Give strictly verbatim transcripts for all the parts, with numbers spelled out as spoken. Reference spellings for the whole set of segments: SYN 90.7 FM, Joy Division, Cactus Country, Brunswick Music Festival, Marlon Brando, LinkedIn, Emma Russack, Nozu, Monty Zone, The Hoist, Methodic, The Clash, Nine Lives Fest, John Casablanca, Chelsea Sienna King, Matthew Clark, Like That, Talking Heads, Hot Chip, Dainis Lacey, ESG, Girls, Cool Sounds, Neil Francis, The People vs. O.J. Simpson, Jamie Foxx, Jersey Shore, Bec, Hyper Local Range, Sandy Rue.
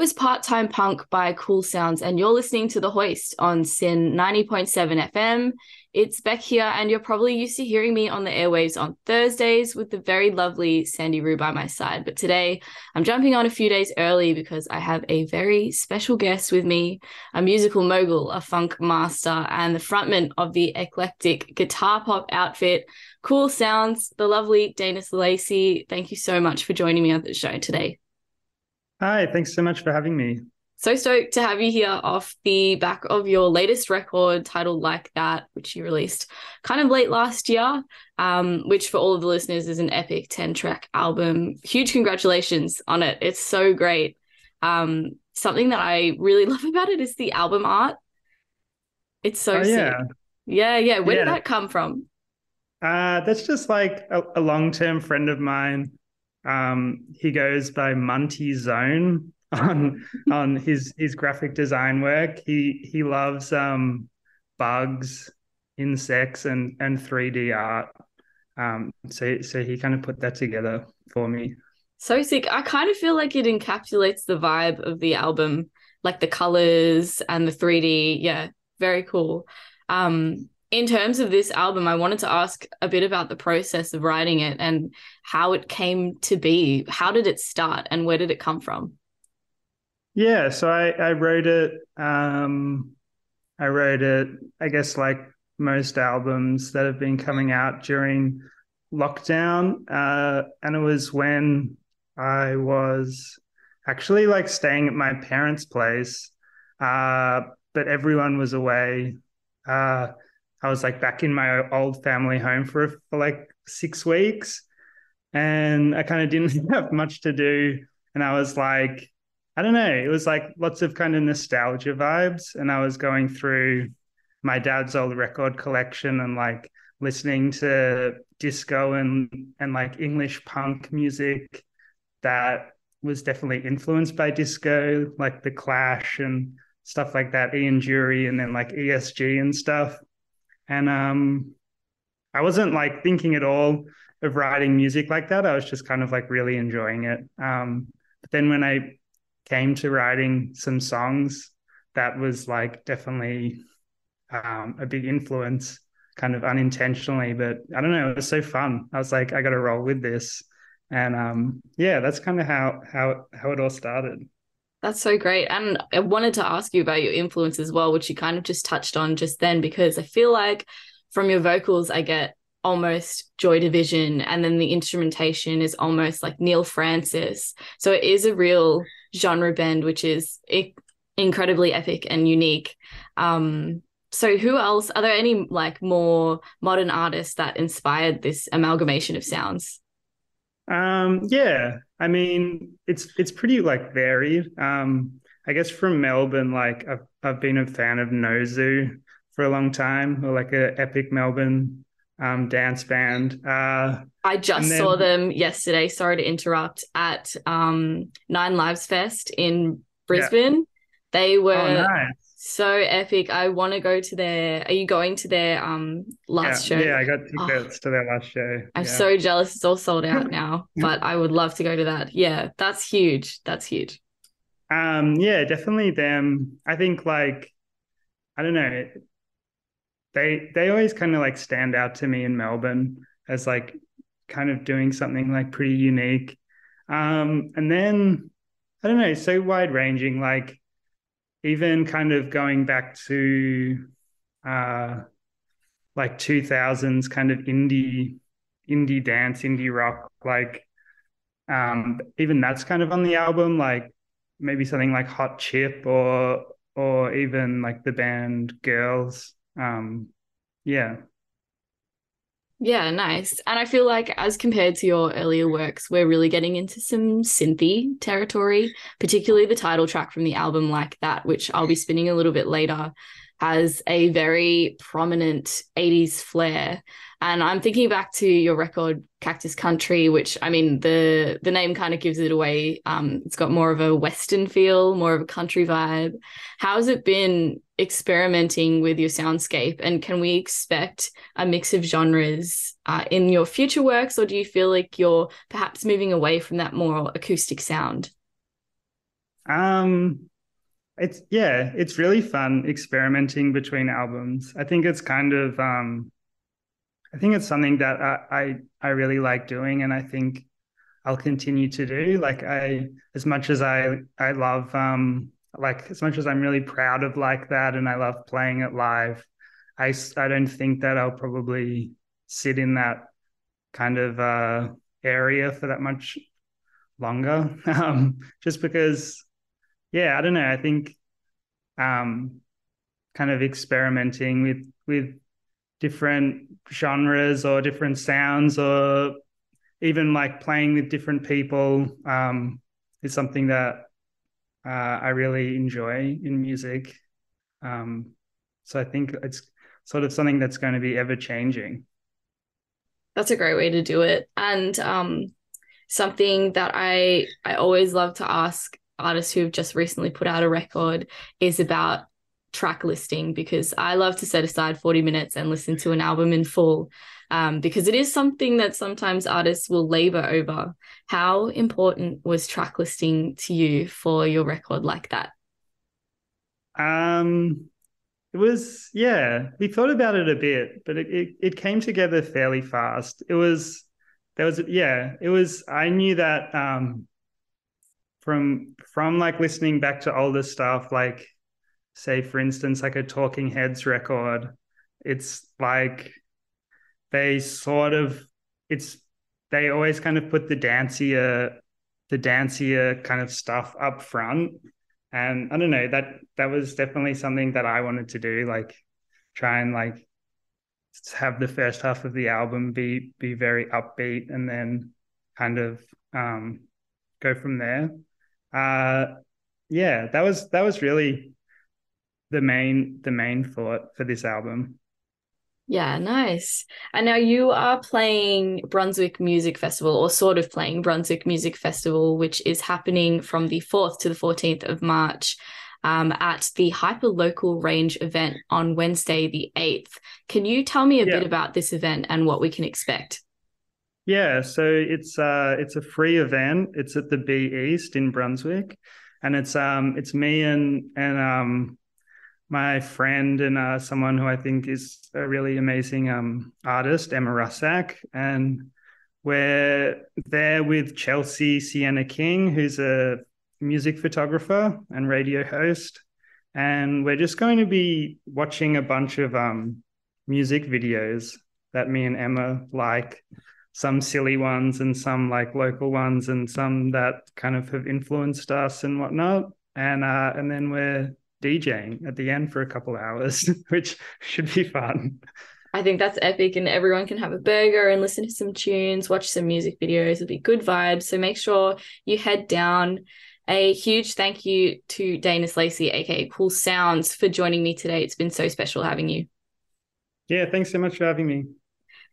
was Part-Time Punk by Cool Sounds, and you're listening to The Hoist on SYN ninety point seven F M. It's Beck here, and you're probably used to hearing me on the airwaves on Thursdays with the very lovely Sandy Rue by my side. But today, I'm jumping on a few days early because I have a very special guest with me, a musical mogul, a funk master, and the frontman of the eclectic guitar pop outfit, Cool Sounds, the lovely Dainis Lacey. Thank you so much for joining me on the show today. Hi, thanks so much for having me. So stoked to have you here off the back of your latest record titled Like That, which you released kind of late last year, um, which for all of the listeners is an epic ten-track album. Huge congratulations on it. It's so great. Um, something that I really love about it is the album art. It's so oh, sick. Yeah, yeah. yeah. Where yeah. did that come from? Uh, that's just like a, a long-term friend of mine. Um, he goes by Monty Zone on on his his graphic design work. He he loves um bugs, insects, and and three D art. Um, so so he kind of put that together for me. So sick. I kind of feel like it encapsulates the vibe of the album, like the colors and the three D. Yeah, very cool. Um, in terms of this album, I wanted to ask a bit about the process of writing it and how it came to be. How did it start and where did it come from? Yeah, so I, I wrote it, um, I wrote it, I guess, like most albums that have been coming out during lockdown. Uh, and it was when I was actually like staying at my parents' place, uh, but everyone was away. Uh, I was like back in my old family home for, for like six weeks and I kind of didn't have much to do. And I was like, I don't know, it was like lots of kind of nostalgia vibes. And I was going through my dad's old record collection and like listening to disco and, and like English punk music that was definitely influenced by disco, like The Clash and stuff like that, Ian Dury, and then like E S G and stuff. And um, I wasn't like thinking at all of writing music like that. I was just kind of like really enjoying it. Um, but then when I came to writing some songs, that was like definitely um, a big influence, kind of unintentionally. But I don't know, it was so fun. I was like, I got to roll with this. And um, yeah, that's kind of how how how it all started. That's so great. And I wanted to ask you about your influence as well, which you kind of just touched on just then, because I feel like from your vocals, I get almost Joy Division, and then the instrumentation is almost like Neil Francis. So it is a real genre bend, which is incredibly epic and unique. Um, so who else? Are there any like more modern artists that inspired this amalgamation of sounds? Um, yeah, I mean, it's it's pretty like varied. Um, I guess from Melbourne, like I've, I've been a fan of Nozu for a long time, or like an epic Melbourne um, dance band. Uh, I just then... saw them yesterday, sorry to interrupt, at um, Nine Lives Fest in Brisbane. Yeah. They were oh, nice. so epic. I want to go to their, are you going to their um, last yeah, show? Yeah, I got tickets oh, to their last show. I'm yeah. so jealous. It's all sold out now, but I would love to go to that. Yeah, that's huge. That's huge. Um, yeah, definitely them. I think like, I don't know, they, they always kind of like stand out to me in Melbourne as like kind of doing something like pretty unique. Um, and then, I don't know, so wide ranging, like, even kind of going back to uh, like two thousands kind of indie, indie dance, indie rock, like um, even that's kind of on the album, like maybe something like Hot Chip or or even like the band Girls. Um, yeah. Yeah, nice. And I feel like as compared to your earlier works, we're really getting into some synthy territory, particularly the title track from the album Like That, which I'll be spinning a little bit later, has a very prominent eighties flair. And I'm thinking back to your record Cactus Country, which, I mean, the the name kind of gives it away. Um, it's got more of a Western feel, more of a country vibe. How has it been experimenting with your soundscape, and can we expect a mix of genres uh, in your future works, or do you feel like you're perhaps moving away from that more acoustic sound? Um, it's, yeah, it's really fun experimenting between albums. I think it's kind of, um, I think it's something that I, I, I really like doing, and I think I'll continue to do. Like I, as much as I, I love, um, like as much as I'm really proud of Like That, and I love playing it live, I, I don't think that I'll probably sit in that kind of uh, area for that much longer. Um, just because, yeah, I don't know. I think um, kind of experimenting with, with different genres or different sounds, or even like playing with different people, um, is something that uh, I really enjoy in music. Um, so I think it's sort of something that's going to be ever changing. That's a great way to do it. And um, something that I, I always love to ask artists who've just recently put out a record is about track listing, because I love to set aside forty minutes and listen to an album in full, um, because it is something that sometimes artists will labor over. How important was track listing to you for your record Like That? Um, it was, yeah, we thought about it a bit, but it, it, it came together fairly fast. It was, there was, yeah, it was, I knew that um, from, from like listening back to older stuff, like, say, for instance, like a Talking Heads record, it's like they sort of, it's, they always kind of put the dancier, the dancier kind of stuff up front. And I don't know, that, that was definitely something that I wanted to do, like try and like have the first half of the album be, be very upbeat and then kind of um, go from there. Uh, yeah, that was, that was really the main the main thought for this album. Yeah, nice. And now you are playing Brunswick Music Festival, or sort of playing Brunswick Music Festival, which is happening from the fourth to the fourteenth of March um, at the Hyper Local Range event on Wednesday the eighth. Can you tell me a yeah. bit about this event and what we can expect? Yeah, so it's uh, it's a free event. It's at the B East in Brunswick, and it's um it's me and and um. my friend and uh, someone who I think is a really amazing um, artist, Emma Russack. And we're there with Chelsea Sienna King, who's a music photographer and radio host. And we're just going to be watching a bunch of um, music videos that me and Emma like, some silly ones and some like local ones and some that kind of have influenced us and whatnot. And uh, and then we're DJing at the end for a couple of hours, which should be fun. I think that's epic, and everyone can have a burger and listen to some tunes, watch some music videos. It'll be good vibes. So make sure you head down. A huge thank you to Dainis Lacey, aka Cool Sounds, for joining me today. It's been so special having you. Yeah, thanks so much for having me.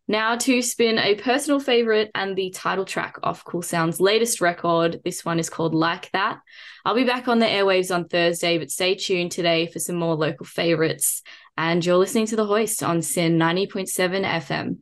Now to spin a personal favourite and the title track off Cool Sounds' latest record. This one is called Like That. I'll be back on the airwaves on Thursday, but stay tuned today for some more local favourites. And you're listening to The Hoist on SYN ninety point seven F M.